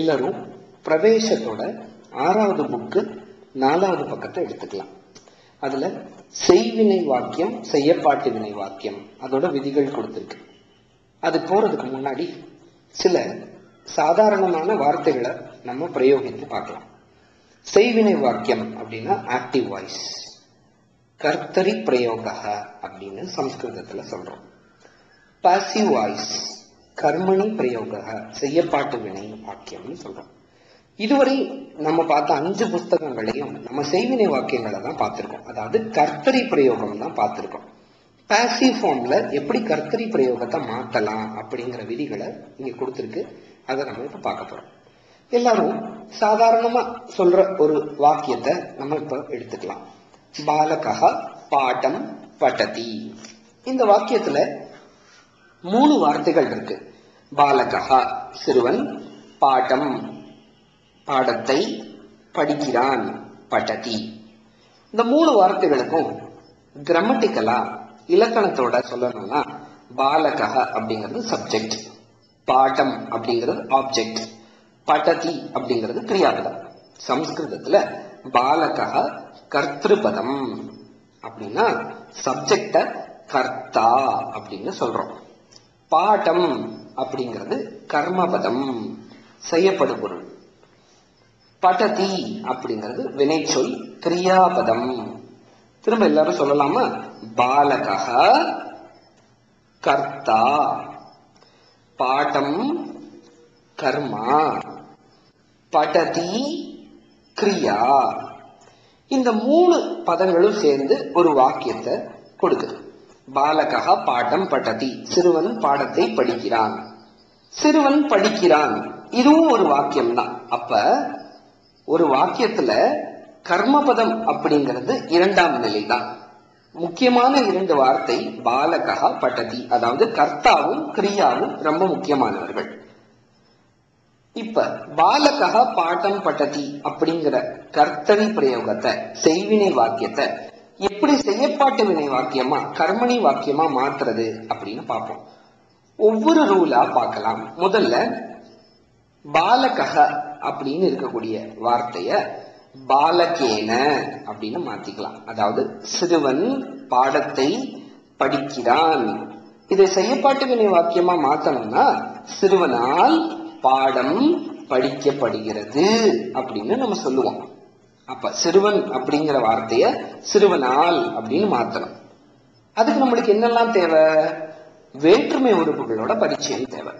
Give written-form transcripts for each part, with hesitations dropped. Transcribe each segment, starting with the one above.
எல்லாரும் பிரவேசத்தோட 6வது புக்கு 4வது பக்கத்தை எடுத்துக்கலாம். அதுல செய்வினை வாக்கியம், செய்யப்பாட்டு வினை வாக்கியம், அதோட விதிகள் கொடுத்திருக்கு. அது போறதுக்கு முன்னாடி சில சாதாரணமான வார்த்தைகளை நம்ம பிரயோகித்து பார்க்கலாம். செய்வினை வாக்கியம் அப்படின்னா ஆக்டிவ் வாய்ஸ், கர்த்தரி பிரயோக அப்படின்னு சம்ஸ்கிருதத்துல சொல்றோம். பாசிவ் வாய்ஸ் கர்மணி பிரயோக, செய்யப்பாட்டு வினை வாக்கியம்னு சொல்றோம். இதுவரை நம்ம பார்த்த 5 புஸ்தகங்களையும் நம்ம செய்வினை வாக்கியங்களை தான் பார்த்திருக்கோம். அதாவது கர்த்தரி பிரயோகம் தான் பார்த்திருக்கோம். பாசிவ் ஃபார்ம்ல எப்படி கர்த்தரி பிரயோகத்தை மாத்தலாம் அப்படிங்கிற விதிகளை இங்க கொடுத்துருக்கு. அதை நம்ம இப்ப பார்க்க போறோம். எல்லாரும் சாதாரணமா சொல்ற ஒரு வாக்கியத்தை நம்ம இப்ப எடுத்துக்கலாம். பாலகா பாடம் பட்டதி. இந்த வாக்கியத்துல 3 வார்த்தைகள் இருக்கு. பாலகா சிறுவன், பாடம் பாடத்தை, படிக்கிறான் பட்டதி. இந்த 3 வார்த்தைகளுக்கும் கிராமட்டிக்கலா இலக்கணத்தோட சொல்லணும்னா பாலகா அப்படிங்கிறது சப்ஜெக்ட், பாடம் அப்படிங்கிறது ஆப்ஜெக்ட், பட்டதி அப்படிங்கிறது கிரியாபதம். சம்ஸ்கிருதத்துல பாலகா கர்த்திருபதம் அப்படின்னா சப்ஜெக்ட கர்த்தா அப்படின்னு சொல்றோம். பாடம் அப்படிங்கிறது கர்மபதம், செய்யப்படும் பொருள். பட்டதி அப்படிங்கிறது வினைச்சொல், கிரியாபதம். திரும்ப எல்லாரும் சொல்லலாமா? பாலகா கர்த்தா, பாடம் கர்மா, பட்டதி கிரியா. இந்த 3 பதங்களும் சேர்ந்து ஒரு வாக்கியத்தை கொடுக்குது. பாலகா பாடம் பட்டதி, சிறுவன் பாடத்தை படிக்கிறான். சிறுவன் படிக்கிறான், இதுவும் ஒரு வாக்கியம் தான். அப்ப ஒரு வாக்கியத்துல கர்மபதம் அப்படிங்கிறது 2ஆம் நிலை தான். முக்கியமான 2 வார்த்தை பாலகா பட்டதி, அதாவது கர்த்தாவும் கிரியாவும் ரொம்ப முக்கியமானவர்கள். இப்ப பாலகா பாடம் பட்டதி அப்படிங்கிற கர்த்தரி பிரயோகத்தை, செய்வினை வாக்கியத்தை எப்படி செய்யப்பாட்டு வினை வாக்கியமா, கர்மணி வாக்கியமா மாத்துறது அப்படின்னு பார்ப்போம். ஒவ்வொரு ரூலா பார்க்கலாம். முதல்ல பாலகா அப்படின்னு இருக்கக்கூடிய வார்த்தைய பாலகேன அப்படின்னு மாத்திக்கலாம். அதாவது சிறுவன் பாடத்தை படிக்கிறான். இதை செய்யப்பாட்டு வினை வாக்கியமா மாத்தணும்னா சிறுவனால் பாடம் படிக்கப்படுகிறது அப்படின்னு நம்ம சொல்லுவோம். அப்ப சிறுவன் அப்படிங்கிற வார்த்தைய சிறுவனால் அப்படின்னு மாத்தணும். அதுக்கு நம்மளுக்கு என்னெல்லாம் தேவை? வேற்றுமை உறுப்புகளோட பரிச்சயம் தேவை.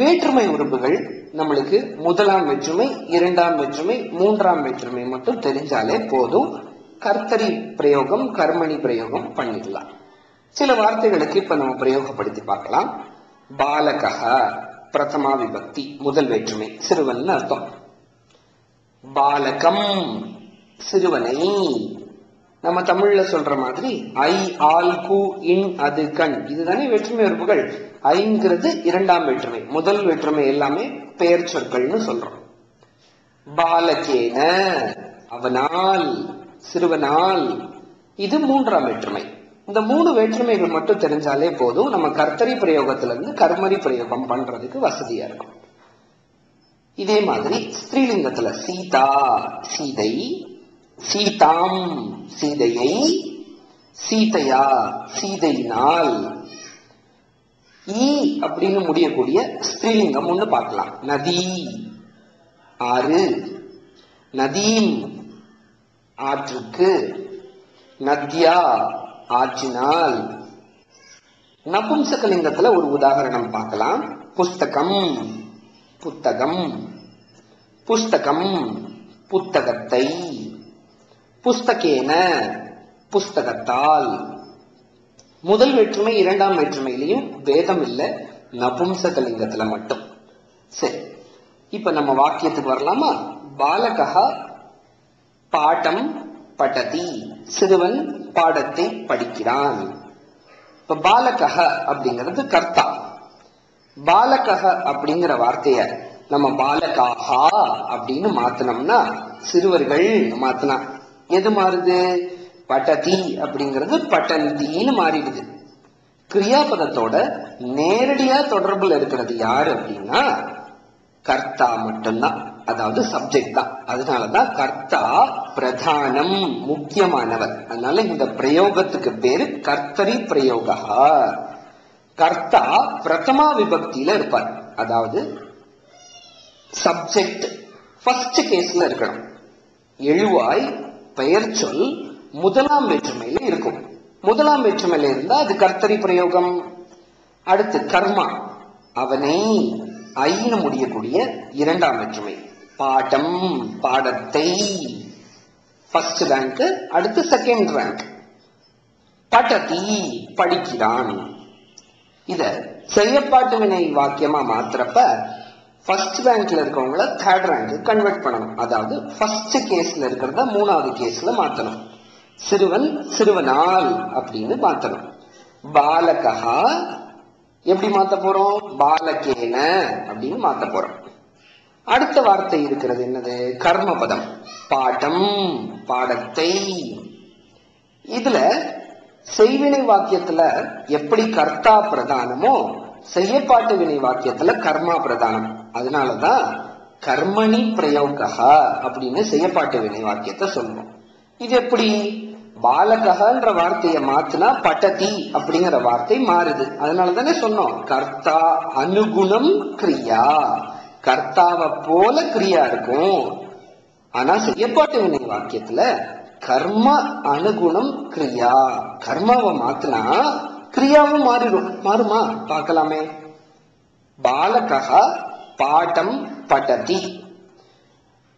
வேற்றுமை உறுப்புகள் நம்மளுக்கு முதலாம் வேற்றுமை, இரண்டாம் வேற்றுமை, மூன்றாம் வேற்றுமை மட்டும் தெரிஞ்சாலே போதும். கர்த்தரி பிரயோகம், கர்மணி பிரயோகம் பண்ணிடலாம். சில வார்த்தைகளுக்கு இப்ப நம்ம பிரயோகப்படுத்தி பார்க்கலாம். பாலகா பிரதமா விபக்தி, முதல் வேற்றுமை, சிறுவன் அர்த்தம். பாலகம் சிறுவனை. நம்ம தமிழ்ல சொல்ற மாதிரி ஐ ஆல் கு இன் அது கண், இதுதானே வேற்றுமை உறுப்புகள். ஐங்கிறது 2ஆம் வேற்றுமை, முதல் வேற்றுமை எல்லாமே பெயர் சொற்கள்னு சொல்றோம். பாலகேன அவனால், சிறுவனால், இது 3ஆம் வேற்றுமை. இந்த 3 வேற்றுமைகள் மட்டும் தெரிஞ்சாலே போதும். நம்ம கர்த்தரி பிரயோகத்திலிருந்து கர்மரி பிரயோகம் பண்றதுக்கு வசதியா இருக்கும். இதே மாதிரி ஸ்திரீலிங்கத்துல சீதா சீதை, சீதாம் சீதையை, சீதையா சீதையினால். ஈ அப்படின்னு முடியக்கூடிய ஸ்திரீலிங்கம் ஒண்ணு பார்க்கலாம். நதி ஆறு, நதீம் ஆற்றுக்கு, நத்யா ஆற்றினால். நபும்சகலிங்கத்துல ஒரு உதாரணம் பார்க்கலாம். புஸ்தகம் புத்தகம், புஸ்தகம் புத்தகத்தை, புஸ்தகேன புஸ்தகத்தால். முதல் வேற்றுமை 2ஆம் வேற்றுமையிலையும் வேதம் இல்லை, நபும்சகலிங்கத்துல மட்டும். சரி, இப்ப நம்ம வாக்கியத்துக்கு வரலாமா? பாலகா பாடம் பட்டதி, சிறுவன் பாடத்தை படிக்கிறான். இப்ப பாலகா அப்படிங்கிறது கர்த்தா. பாலகா அப்படிங்கிற வார்த்தைய நம்ம பாலகாஹா அப்படின்னு மாத்தினோம்னா சிறுவர்கள் மாத்தினா எது மாறுது? பட்டதி அப்படிங்கிறது பட்டந்தின்னு மாறிடுது. கிரியாபதத்தோட நேரடியா தொடர்புல இருக்கிறது யாரு அப்படின்னா கர்த்தா மட்டும்தான், அதாவது சப்ஜெக்ட் தான். அதனாலதான் கர்த்தா பிரதானம், முக்கியமானவர். அதனால இந்த பிரயோகத்துக்கு பேரு கர்த்தரி பிரயோக. கர்த்தா பிரதமா விபக்தியில இருப்பார், அதாவது சப்ஜெக்ட் ஃபர்ஸ்ட் கேஸ்ல இருக்கணும். எழுவாய் பெயர் சொல் முதலாம் வேற்றுமையில இருக்கும். முதலாம் வேற்றுமையில இருந்தா அது கர்த்தரி பிரயோகம். அடுத்து கர்மா, அவனை ஐன முடியக்கூடிய இரண்டாம் வேற்றுமை. பாடம் பாடத்தை, ஃபர்ஸ்ட் ரேங்க். அடுத்து செகண்ட் ரேங்க். படதி படிக்கிறான். இத செய்யப்பாட்டு வினை வாக்கியமா மாத்திரப்ப ஃபர்ஸ்ட் ரேங்க்ல இருக்கவங்கள தேர்ட் ரேங்க் கன்வெர்ட் பண்ணணும். அதாவது ஃபர்ஸ்ட் கேஸ்ல இருக்கிறத மூணாவது கேஸ்ல மாத்தணும். சிறுவன் சிறுவனால் அப்படின்னு மாத்தணும். பாலகா எப்படி மாத்த போறோம்? பாலகேன அப்படின்னு மாத்த போறோம். அடுத்த வார்த்தை இருக்கிறது என்னது? கர்மபதம். பாடம் பாடத்தை. இதுல செய்வினை வாக்கியத்துல எப்படி கர்த்தா பிரதானமோ செய்யப்பாட்டு வினை வாக்கியத்துல கர்மா பிரதானம். அதனாலதான் கர்மணி பிரயோகா அப்படின்னு செய்யப்பாட்டு வினை வாக்கியத்தை சொல்றோம். இது எப்படி? பாலகன்ற வார்த்தையை மாத்தினா படதி அப்படிங்கிற வார்த்தை மாறுது. அதனாலதானே சொன்னோம் கர்த்தா அனுகுணம் கிரியா, கர்த்தாவை போல கிரியா இருக்கும். ஆனா செய்யப்பாட்டு வினை வாக்கியத்துல கர்ம அனுகுணம் கிரியா, கர்மாவை மாத்தினா கிரியாவும் மாறிடும். மாறுமா? பார்க்கலாமே. பாலகா பாடம் படதி.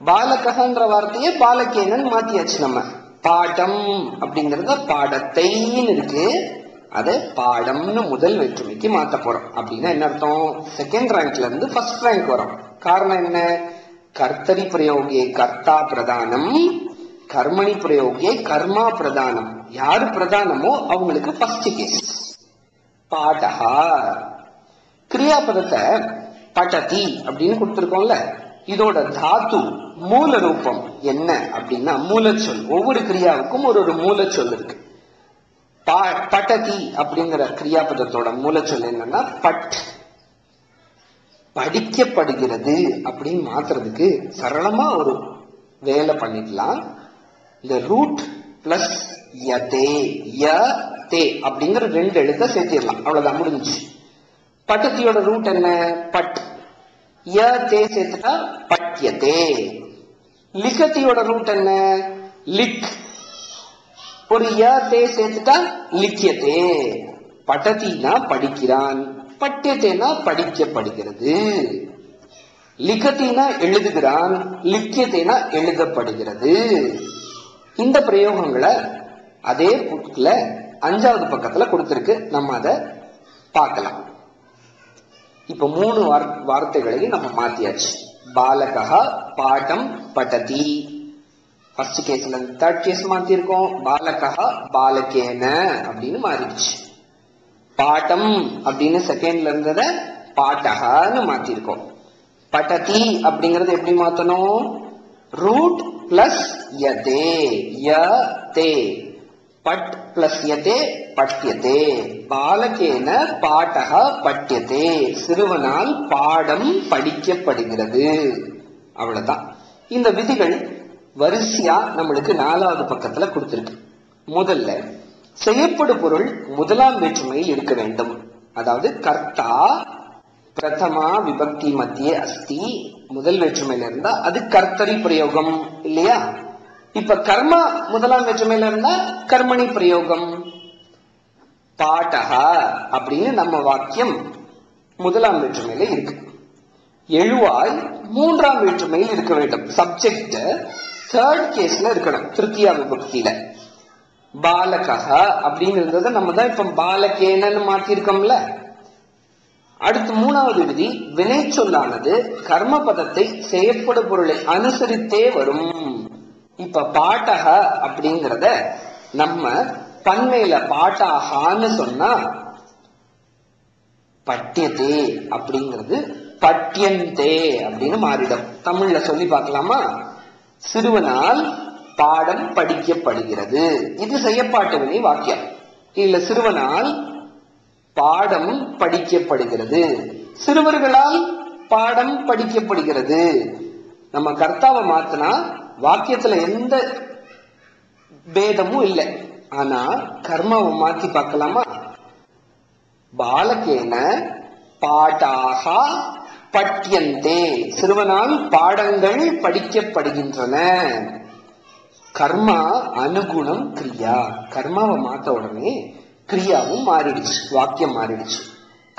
பாலகன்ற வார்த்தையை பாலகேனன் மாத்தியாச்சு. நம்ம பாடம் அப்படிங்கறத பாடத்தைன்னு இருக்கு, அதை பாடம்னு முதல் வேற்றுமைக்கு மாத்த போறோம். அப்படின்னா என்ன அர்த்தம்? செகண்ட் ரேங்க்ல இருந்து ஃபர்ஸ்ட் ரேங்க் வரும். காரணம் என்ன? கர்த்தரி பிரயோகே கர்த்தா பிரதானம், கர்மணி பிரயோகே கர்மா பிரதானம். யாரு பிரதானமோ அவங்களுக்கு ஃபர்ஸ்ட் கேஸ். பாடகா கிரியாபதத்தை படதி அப்படின்னு கொடுத்துருக்கோம்ல, இதோட தாத்து மூல ரூபம் என்ன அப்படின்னா மூலச்சொல். ஒவ்வொரு கிரியாவுக்கும் ஒரு ஒரு மூலச்சொல் இருக்கு. படதி அப்படிங்கிற கிரியாபதத்தோட மூலச்சொல் என்னன்னா பட், படிக்கப்படுகிறது அப்படின்னு மாத்துறதுக்கு சரளமா ஒரு வேலை பண்ணிக்கலாம். இந்த ரூட் பிளஸ் யதே யதே அப்படிங்கிற ரெண்டு எழுத்தை சேர்த்திடலாம், அவ்வளவுதான், முடிஞ்சு. படதியோட ரூட் என்ன? பட். யதே சேர்த்துட்டா பட்யதே. லிகத்தியோட ரூட் என்ன? லிக். ஒரு யதே சேர்த்துட்டா லிக்கியதே. படதினா படிக்கிறான், பட்யதேனா படிக்கப்படுகிறது, லிகத்தினா எழுதுகிறான், லிக்கியதேனா எழுதப்படுகிறது. இந்த பிரயோகங்களை அதே புக்ல 5வது பக்கத்துல கொடுத்திருக்கு, நம்ம அதை பார்க்கலாம். இப்ப 3 வார்த்தைகளையும் நம்ம மாத்தியாச்சு. பாலகா பாடம் படதி, ஃபர்ஸ்ட் கேஸ்ல தேர்ட் கேஸ் மாத்தி இருக்கோம். பாலகா பாலகேன அப்படின்னு மாறிடுச்சு. பாடம் அப்படின்னு செகண்ட்ல இருந்தத பாட்டகான்னு மாத்தி இருக்கோம். படதி அப்படிங்கறது எப்படி மாத்தணும்? ரூட் பிளஸ் யதே யதே, பட் பிளஸ் யதே பட்யதே. பாலகேன பாடக பட்யதே, சிறுவனால் பாடம் படிக்கப்படுகிறது. அவ்வளவுதான். இந்த விதிகள் வரிசையா நம்மளுக்கு 4வது பக்கத்துல கொடுத்திருக்கு. முதல்ல செய்யப்படு பொருள் முதலாம் வேற்றுமையில் இருக்க வேண்டும். அதாவது கர்த்தா பிரதமா விபக்தி மத்திய அஸ்தி, முதல் வேற்றுமையில இருந்தா அது கர்த்தரி பிரயோகம் இல்லையா? இப்ப கர்மா முதலாம் வேற்றுமையில இருந்தா கர்மணி பிரயோகம். பாடகா அப்படின்னு நம்ம வாக்கியம் முதலாம் வேற்றுமையில இருக்கு. எழுவாய் மூன்றாம் வேற்றுமையில் இருக்க வேண்டும். சப்ஜெக்ட் தேர்ட் கேஸ்ல இருக்கணும், திருத்தியா விபக்தியில. பாலகா அப்படின்னு இருந்தது நம்ம தான் இப்ப பாலகேனன்னு மாத்திருக்கோம்ல. அடுத்து 3வது விதி, வினை சொல்லானது கர்ம பதத்தை செயற்படும் பொருளை அனுசரித்தே வரும். இப்ப பாடக அப்படிங்கறத நம்ம பன்மையில பாட்டாகான்னு சொன்னா பட்யதே அப்படிங்கிறது பட்யந்தே அப்படின்னு மாறிடும். தமிழ்ல சொல்லி பார்க்கலாமா? சிறுவனால் பாடம் படிக்கப்படுகிறது. இது செய்யப்பாட்டு வினை வாக்கியம். இல்ல சிறுவனால் பாடம் படிக்கப்படுகிறது, சிறுவர்களால் பாடம் படிக்கப்படுகிறது. நம்ம கர்த்தாவை மாத்தினா வாக்கியத்துல எந்த பேதமும் இல்லை. ஆனா கர்மாவை மாத்தி பார்க்கலாமா? பாலகேன பாடாகா பட்யந்தே, சிறுவனால் பாடங்கள் படிக்கப்படுகின்றன. கர்மா அனுகுணம் கிரியா. கர்மாவை மாத்த உடனே கிரியாவும் மாறிடுச்சு, வாக்கியம் மாறிடுச்சு.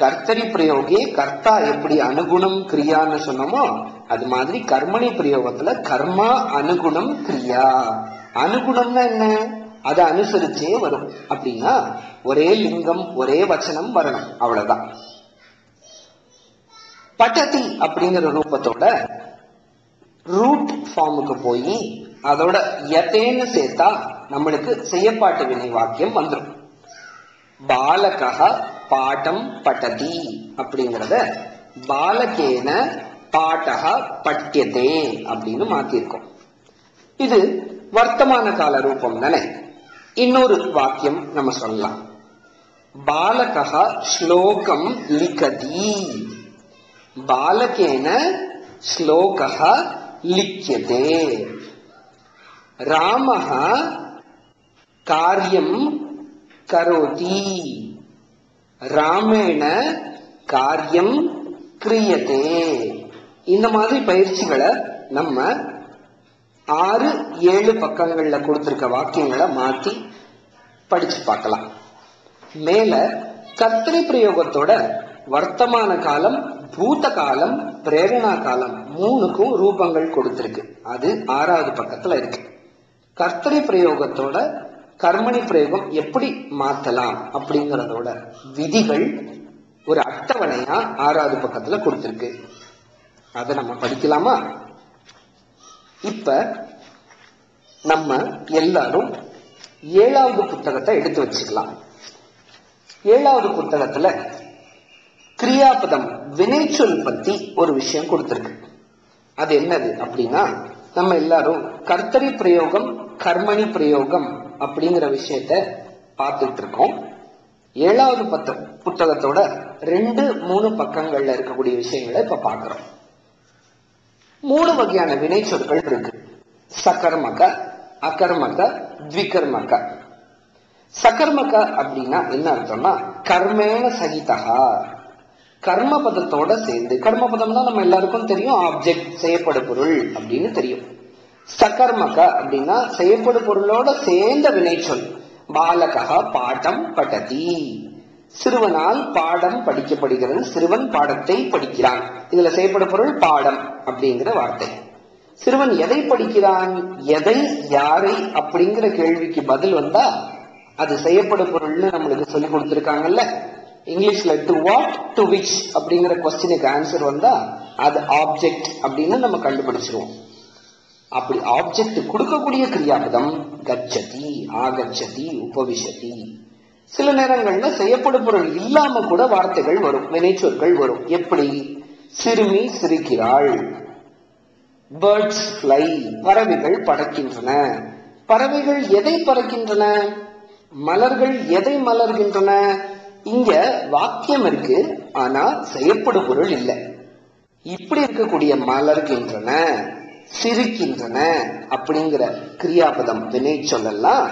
கர்த்தரி பிரயோகே கர்த்தா எப்படி அனுகுணம் கிரியான்னு சொன்னோமோ அது மாதிரி கர்மணி பிரயோகத்துல கர்மா அனுகுணம் கிரியா. அனுகுணம்னா என்ன? அதை அனுசரிச்சே வரும். அப்படின்னா ஒரே லிங்கம் ஒரே வச்சனம் வரணும், அவ்வளவுதான். பட்டதி அப்படிங்கிற ரூபத்தோட ரூட் ஃபார்முக்கு போய் அதோட யதேன்னு சேர்த்தா நம்மளுக்கு செய்யப்பாட்டு வினை வாக்கியம் வந்துடும். பாலகா பாடம் பட்டதி அப்படிங்கறத பாலகேன பாட்டகா பட்டியதே அப்படின்னு மாத்திருக்கோம். இது வர்த்தமான கால ரூபம் தானே. இன்னொரு வாக்கியம் நம்ம சொல்லலாம். பாலகா ஸ்லோகம் லிகதி, பாலகேன ஸ்லோகா லிக்கியதே. ராமஹா காரியம் கரோதி, ராமேண காரியம் கிரியதே. இந்த மாதிரி பயிற்சிகளை நம்ம 6-7 பக்கங்கள்ல கொடுத்திருக்க வாக்கியங்களை மாத்தி படிச்சு பார்க்கலாம். மேல கர்த்தரி பிரயோகத்தோட வர்த்தமான காலம், பூத்த காலம், பிரேரணா காலம் மூணுக்கும் ரூபங்கள் கொடுத்திருக்கு. அது 6வது பக்கத்துல இருக்கு. கர்த்தரி பிரயோகத்தோட கர்மணி பிரயோகம் எப்படி மாத்தலாம் அப்படிங்கறதோட விதிகள் ஒரு அட்டவணையா 6வது பக்கத்துல கொடுத்திருக்கு. அதை நம்ம படிக்கலாமா? இப்ப நம்ம எல்லாரும் 7வது புத்தகத்தை எடுத்து வச்சுக்கலாம். 7வது புத்தகத்துல கிரியாபதம் வினைச்சொல் பத்தி ஒரு விஷயம் கொடுத்திருக்கு. அது என்னது அப்படின்னா, நம்ம எல்லாரும் கர்த்தரி பிரயோகம் கர்மணி பிரயோகம் அப்படிங்கிற விஷயத்த பார்த்துட்டு இருக்கோம். 7வது புத்தகத்தோட 2-3 பக்கங்கள்ல இருக்கக்கூடிய விஷயங்களை இப்ப பாக்குறோம். 3 வகையான வினைச்சொற்கள் இருக்கு. சகர்மக, அகர்மக, த்விகர்மக. சகர்மக அப்படின்னா என்ன அர்த்தம்னா, கர்மேன சகிதா, கர்மபதத்தோட சேர்ந்து. கர்மபதம் தான் நம்ம எல்லாருக்கும் தெரியும், ஆப்ஜெக்ட் செய்யப்படு பொருள் அப்படின்னு தெரியும். சகர்மக அப்படின்னா செய்யப்படு பொருளோட சேர்ந்த வினைச்சொல். பாலகா பாடம் பட்டதி, சிறுவனால் பாடம் படிக்கப்படுகிறது. சிறுவன் பாடத்தை படிக்கிறான். இதுல செய்யப்படும் பொருள் பாடம் அப்படிங்கிற வார்த்தை. சிறுவன் எதை படிக்கிறான், எதை, யாரை அப்படிங்கிற கேள்விக்கு பதில் வந்தா அது செய்யப்படும் பொருள்னு நம்மளுக்கு சொல்லி கொடுத்திருக்காங்கல்ல. இங்கிலீஷ்ல டு வாட் டு விச் அப்படிங்கிற குவெஸ்டினுக்கு ஆன்சர் வந்தா அது ஆப்ஜெக்ட் அப்படின்னு நம்ம கண்டுபிடிச்சிருவோம். அப்படி ஆப்ஜெக்ட் கொடுக்கக்கூடிய கிரியாபதம் கச்சதி, ஆகச்சதி, உபவிஷதி. சில நேரங்கள்ல செய்யப்படும் பொருள் இல்லாம கூட வார்த்தைகள் வரும், வினைச்சொற்கள் வரும். எப்படி? சிறுமி சிரிக்கிறாள், பேர்ட்ஸ் ஃப்ளை, பறவைகள் பறக்கின்றன. பறவைகள் எதை பறக்கின்றன? மலர்கள் எதை மலர்கின்றன? இங்க வாக்கியம் இருக்கு, ஆனா செய்யப்படும் பொருள் இல்லை. இப்படி இருக்கக்கூடிய மலர்கின்றன, சிரிக்கின்றன அப்படிங்கிற கிரியாபதம் வினைச்சொல்லாம்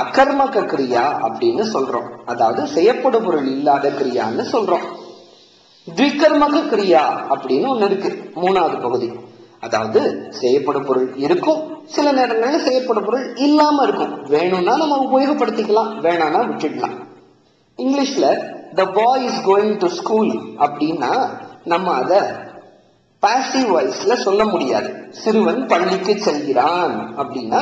அகர்மக கிரியா அப்படின்னு சொல்றோம். அதாவது செய்யப்படும் பொருள் இல்லாத கிரியான்னு சொல்றோம். த்விகர்மக கிரியா அப்படின்னு ஒண்ணு இருக்கு 3வது பகுதி. அதாவது செய்யப்படும் பொருள் இருக்கும், சில நேரங்கள்ல செய்யப்படும் பொருள் இல்லாம இருக்கும். வேணும்னா நம்ம உபயோகப்படுத்திக்கலாம், வேணாம்னா விட்டுடலாம். இங்கிலீஷ்ல the boy is going to school அப்படின்னா நம்ம அத பாசிவ் வாய்ஸ்ல சொல்ல முடியாது. சிறுவன் பள்ளிக்கு செல்கிறான் அப்படின்னா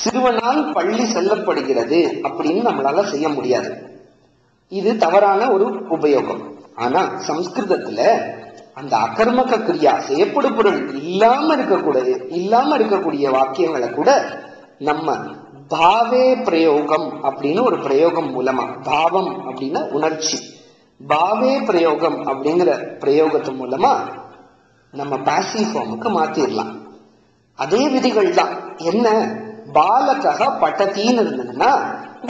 சிறுவனால் பள்ளி செல்லப்படுகிறது அப்படின்னு நம்மளால செய்ய முடியாது. இது தவறான ஒரு உபயோகம். ஆனா சம்ஸ்கிருதத்துல அந்த அகர்மக கிரியா, செய்யப்படும் பொருள் இல்லாம இருக்கக்கூடிய வாக்கியங்களை கூட நம்ம பாவே பிரயோகம் அப்படின்னு ஒரு பிரயோகம் மூலமா, பாவம் அப்படின்னா உணர்ச்சி, பாவே பிரயோகம் அப்படிங்கிற பிரயோகத்து மூலமா நம்ம பாசிவ் ஃபார்முக்கு மாத்திரலாம். அதே விதிகள் தான். என்ன? பாலகா பட்டத்தின்னு இருந்ததுன்னா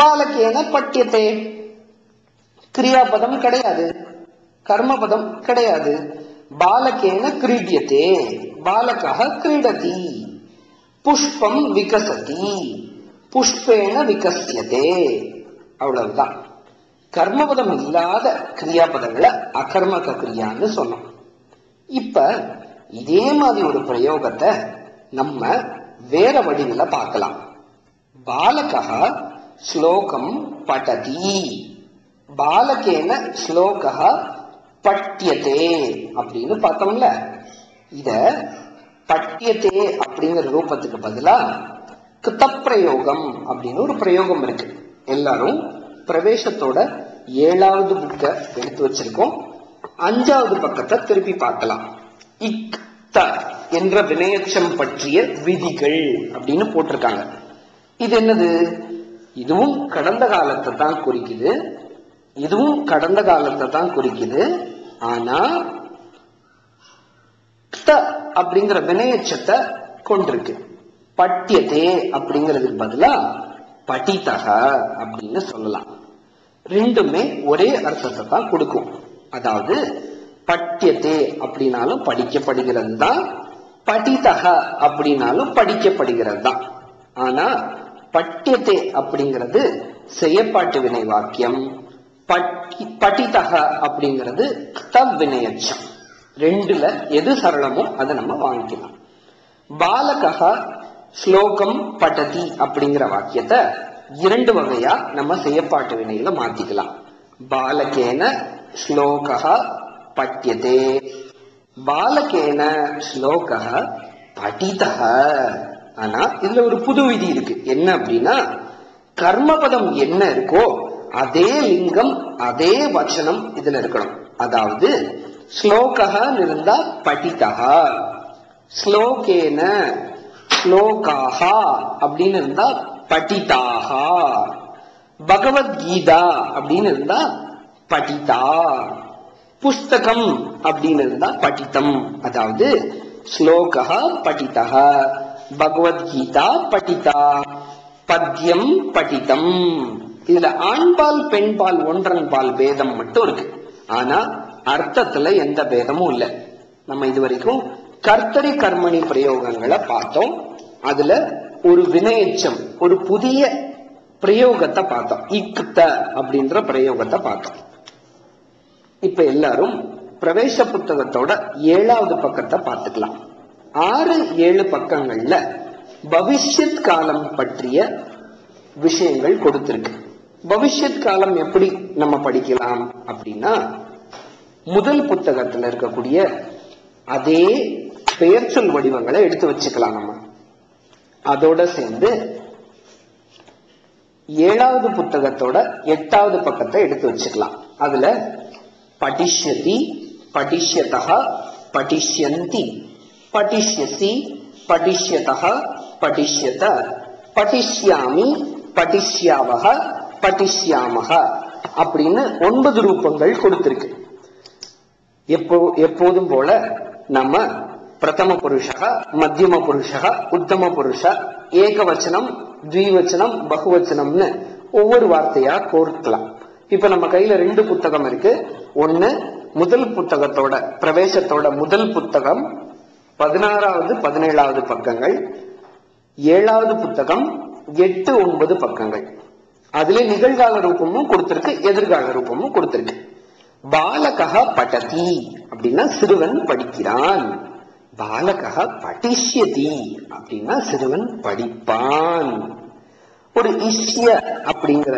பாலகேன பட்டியத்தே. கிரியாபதம் கிடையாது, கர்மபதம் கிடையாது, பாலகேன கிரீடியதே, பாலகஹ கிரீடதி. புஷ்பம் விகசதி, புஷ்பேன விகசியதே. அவ்வளவுதான். கர்மபதம் இல்லாத கிரியாபதங்களை அகர்மக கிரியான்னு சொன்னோம். இப்ப இதே மாதிரி ஒரு பிரயோகத்தை நம்ம வேற வடிவில பார்க்கலாம். பாலகஹ ஸ்லோகம் படதி, பாலகேன ஸ்லோகஹ பட்யதே அப்படின்னு பார்த்தோம்ல. இத பட்யதே அப்படிங்கிற ரூபத்துக்கு பதிலா கிருதப்பிரயோகம் அப்படின்னு ஒரு பிரயோகம் இருக்கு. எல்லாரும் பிரவேசத்தோட 7வது புக்கை எடுத்து வச்சிருக்கோம். 5வது பக்கத்தை திருப்பி பார்க்கலாம். இக்த என்ற வினையச்சம் பற்றிய விதிகள் அப்படின்னு போட்டிருக்காங்க. இது என்னது? இதுவும் கடந்த காலத்தை தான் குறிக்குது, இதுவும் கடந்த காலத்தை தான் குறிக்குது. ஆனா க்த அப்படிங்கிற வினையச்சத்தை கொண்டிருக்கு. பட்யதே அப்படிங்கிறதுக்கு பதிலா படிதக அப்படின்னு சொல்லலாம். ரெண்டுமே ஒரே அர்த்தத்தை தான் கொடுக்கும். அதாவது பட்யதே அப்படின்னாலும் படிக்கப்படுகிறது தான், படிதக அப்படின்னாலும் படிக்கப்படுகிறது தான். ஆனா பட்யதே அப்படிங்கிறது செய்யப்பாட்டு வினை வாக்கியம், படிதக அப்படிங்கிறது வினையச்சம். ரெண்டுல எது சரளமோ அதை நம்ம வாங்கிக்கலாம். பாலகஹ ஸ்லோகம் படதி அப்படிங்கிற வாக்கியத்தை 2 வகையா நம்ம செய்யப்பாட்டு வினையில மாத்திக்கலாம். பாலகேன ஸ்லோகஹ பட்யதே, பாலகேன ஸ்லோகஹ படிதஹ. ஆனா இதுல ஒரு புது விதி இருக்கு. என்ன அப்படின்னா, கர்மபதம் என்ன இருக்கோ அதே லிங்கம் அதே வச்சனம் இதுல இருக்கணும். அதாவது ஸ்லோகஹன்னு இருந்தா படிதஹ, ஸ்லோகேன ஸ்லோகாஹ அப்படின்னு இருந்தா படிதாஹ, பகவத்கீதா அப்படின்னு இருந்தா படிதா, புஸ்தகம் அப்படின்னு இருந்தா படித்தம். அதாவது ஸ்லோகஹ படிதஹ, பகவத்கீதா படிதா, பத்யம் படித்தம். இதுல ஆண்பால் பெண்பால் ஒன்றன்பால் பேதம் மட்டும் இருக்கு. ஆனா அர்த்தத்துல எந்த பேதமும் இல்லை. நம்ம இதுவரைக்கும் கர்த்தரி கர்மணி பிரயோகங்களை பார்த்தோம். அதுல ஒரு வினையச்சம், ஒரு புதிய பிரயோகத்தை பார்த்தோம், இக்த அப்படின்ற பிரயோகத்தை பார்த்தோம். இப்ப எல்லாரும் பிரவேச புத்தகத்தோட 7வது பக்கத்தை பார்த்துக்கலாம். 6-7 பக்கங்கள்ல பவிஷ்யத் காலம் பற்றிய விஷயங்கள் கொடுத்திருக்கு. பவிஷ்யத் காலம் எப்படி நம்ம படிக்கலாம் அப்படின்னா, முதல் புத்தகத்துல இருக்கக்கூடிய அதே பெயர்ச்சொல் வடிவங்களை எடுத்து வச்சுக்கலாம். நம்ம அதோட சேர்ந்து 7வது புத்தகத்தோட 8வது பக்கத்தை எடுத்து வச்சுக்கலாம். அதுல படிஷ்யதி, படிஷ்யதஹ, படிஷ்யந்தி, படிஷ்யசி, படிஷ்யதஹ, படிஷ்யத, படிஷ்யாமி, படிஷ்யாவஹ, படிஷ்யாமஹ அப்படின்னு 9 ரூபங்கள் கொடுத்திருக்கு. எப்போதும் போல நம்ம பிரதம புருஷக, மத்தியம புருஷக, உத்தம புருஷ, ஏகவச்சனம், த்விவச்சனம், பகுவச்சனம்னு ஒவ்வொரு வார்த்தையா கோர்க்கலாம். இப்ப நம்ம கையில 2 புத்தகம் இருக்கு. ஒன்னு முதல் புத்தகத்தோட பிரவேசத்தோட முதல் புத்தகம் 16-17 பக்கங்கள், 7வது புத்தகம் 8-9 பக்கங்கள். அதுல நிகழ்கால ரூபமும் கொடுத்திருக்கு, எதிர்கால ரூபமும் கொடுத்திருக்கு. பாலகஹ படதி அப்படின்னா சிறுவன் படிக்கிறான், பாலகஹ படிஷ்யதி அப்படின்னா சிறுவன் படிப்பான். ஒரு இஷ்ய அப்படிங்கிற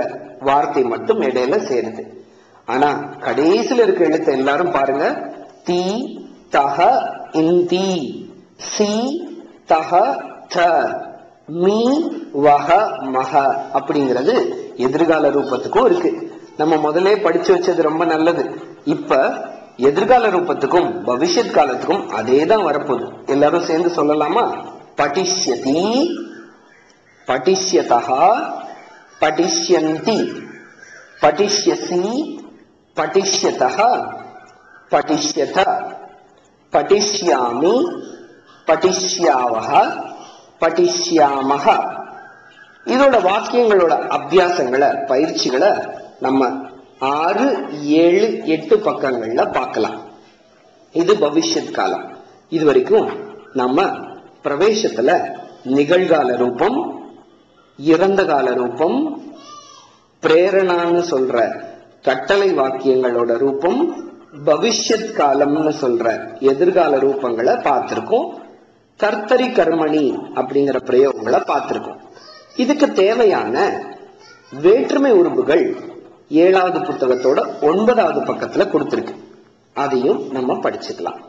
வார்த்தை மட்டும் இடையில சேருது. ஆனா கடைசியில இருக்க எழுத்தை எல்லாரும் பாருங்க. தி தஹ இந்தி, சி தஹ த, மீ வஹ மஹ அப்படிங்கிறது எதிர்கால ரூபத்துக்கும் இருக்கு. நம்ம முதலே படிச்சு வச்சது ரொம்ப நல்லது. இப்ப எதிர்கால ரூபத்துக்கும் பவிஷ்யத் காலத்துக்கும் அதே தான் வரப்போகுது. எல்லாரும் சேர்ந்து சொல்லலாமா? படிஷ்யதி, படிஷ்யதஹ, படிஷ்யந்தி, படிஷ்யசி, படிஷ்யதஹ, படிஷ்யத, படிஷ்யாமி, படிஷ்யாவஹ, படிஷ்யாமஹ. இதோட வாக்கியங்களோட அபியாசங்களை, பயிற்சிகளை நம்ம 6-8 பக்கங்கள்ல பார்க்கலாம். இது பவிஷ்யத் காலம். இது வரைக்கும் நம்ம பிரவேசத்துல நிகழ்கால ரூபம், இறந்த கால ரூபம், பிரேரணான்னு சொல்ற கட்டளை வாக்கியங்களோட ரூபம், பவிஷ்யத் காலம்னு சொல்ற எதிர்கால ரூபங்களை பார்த்திருக்கோம். கர்த்தரி கர்மணி அப்படிங்கிற பிரயோகங்களை பார்த்திருக்கோம். இதுக்கு தேவையான வேற்றுமை உறுப்புகள் ஏழாவது புத்தகத்தோட 9வது பக்கத்துல கொடுத்திருக்கு. அதையும் நம்ம படிச்சுக்கலாம்.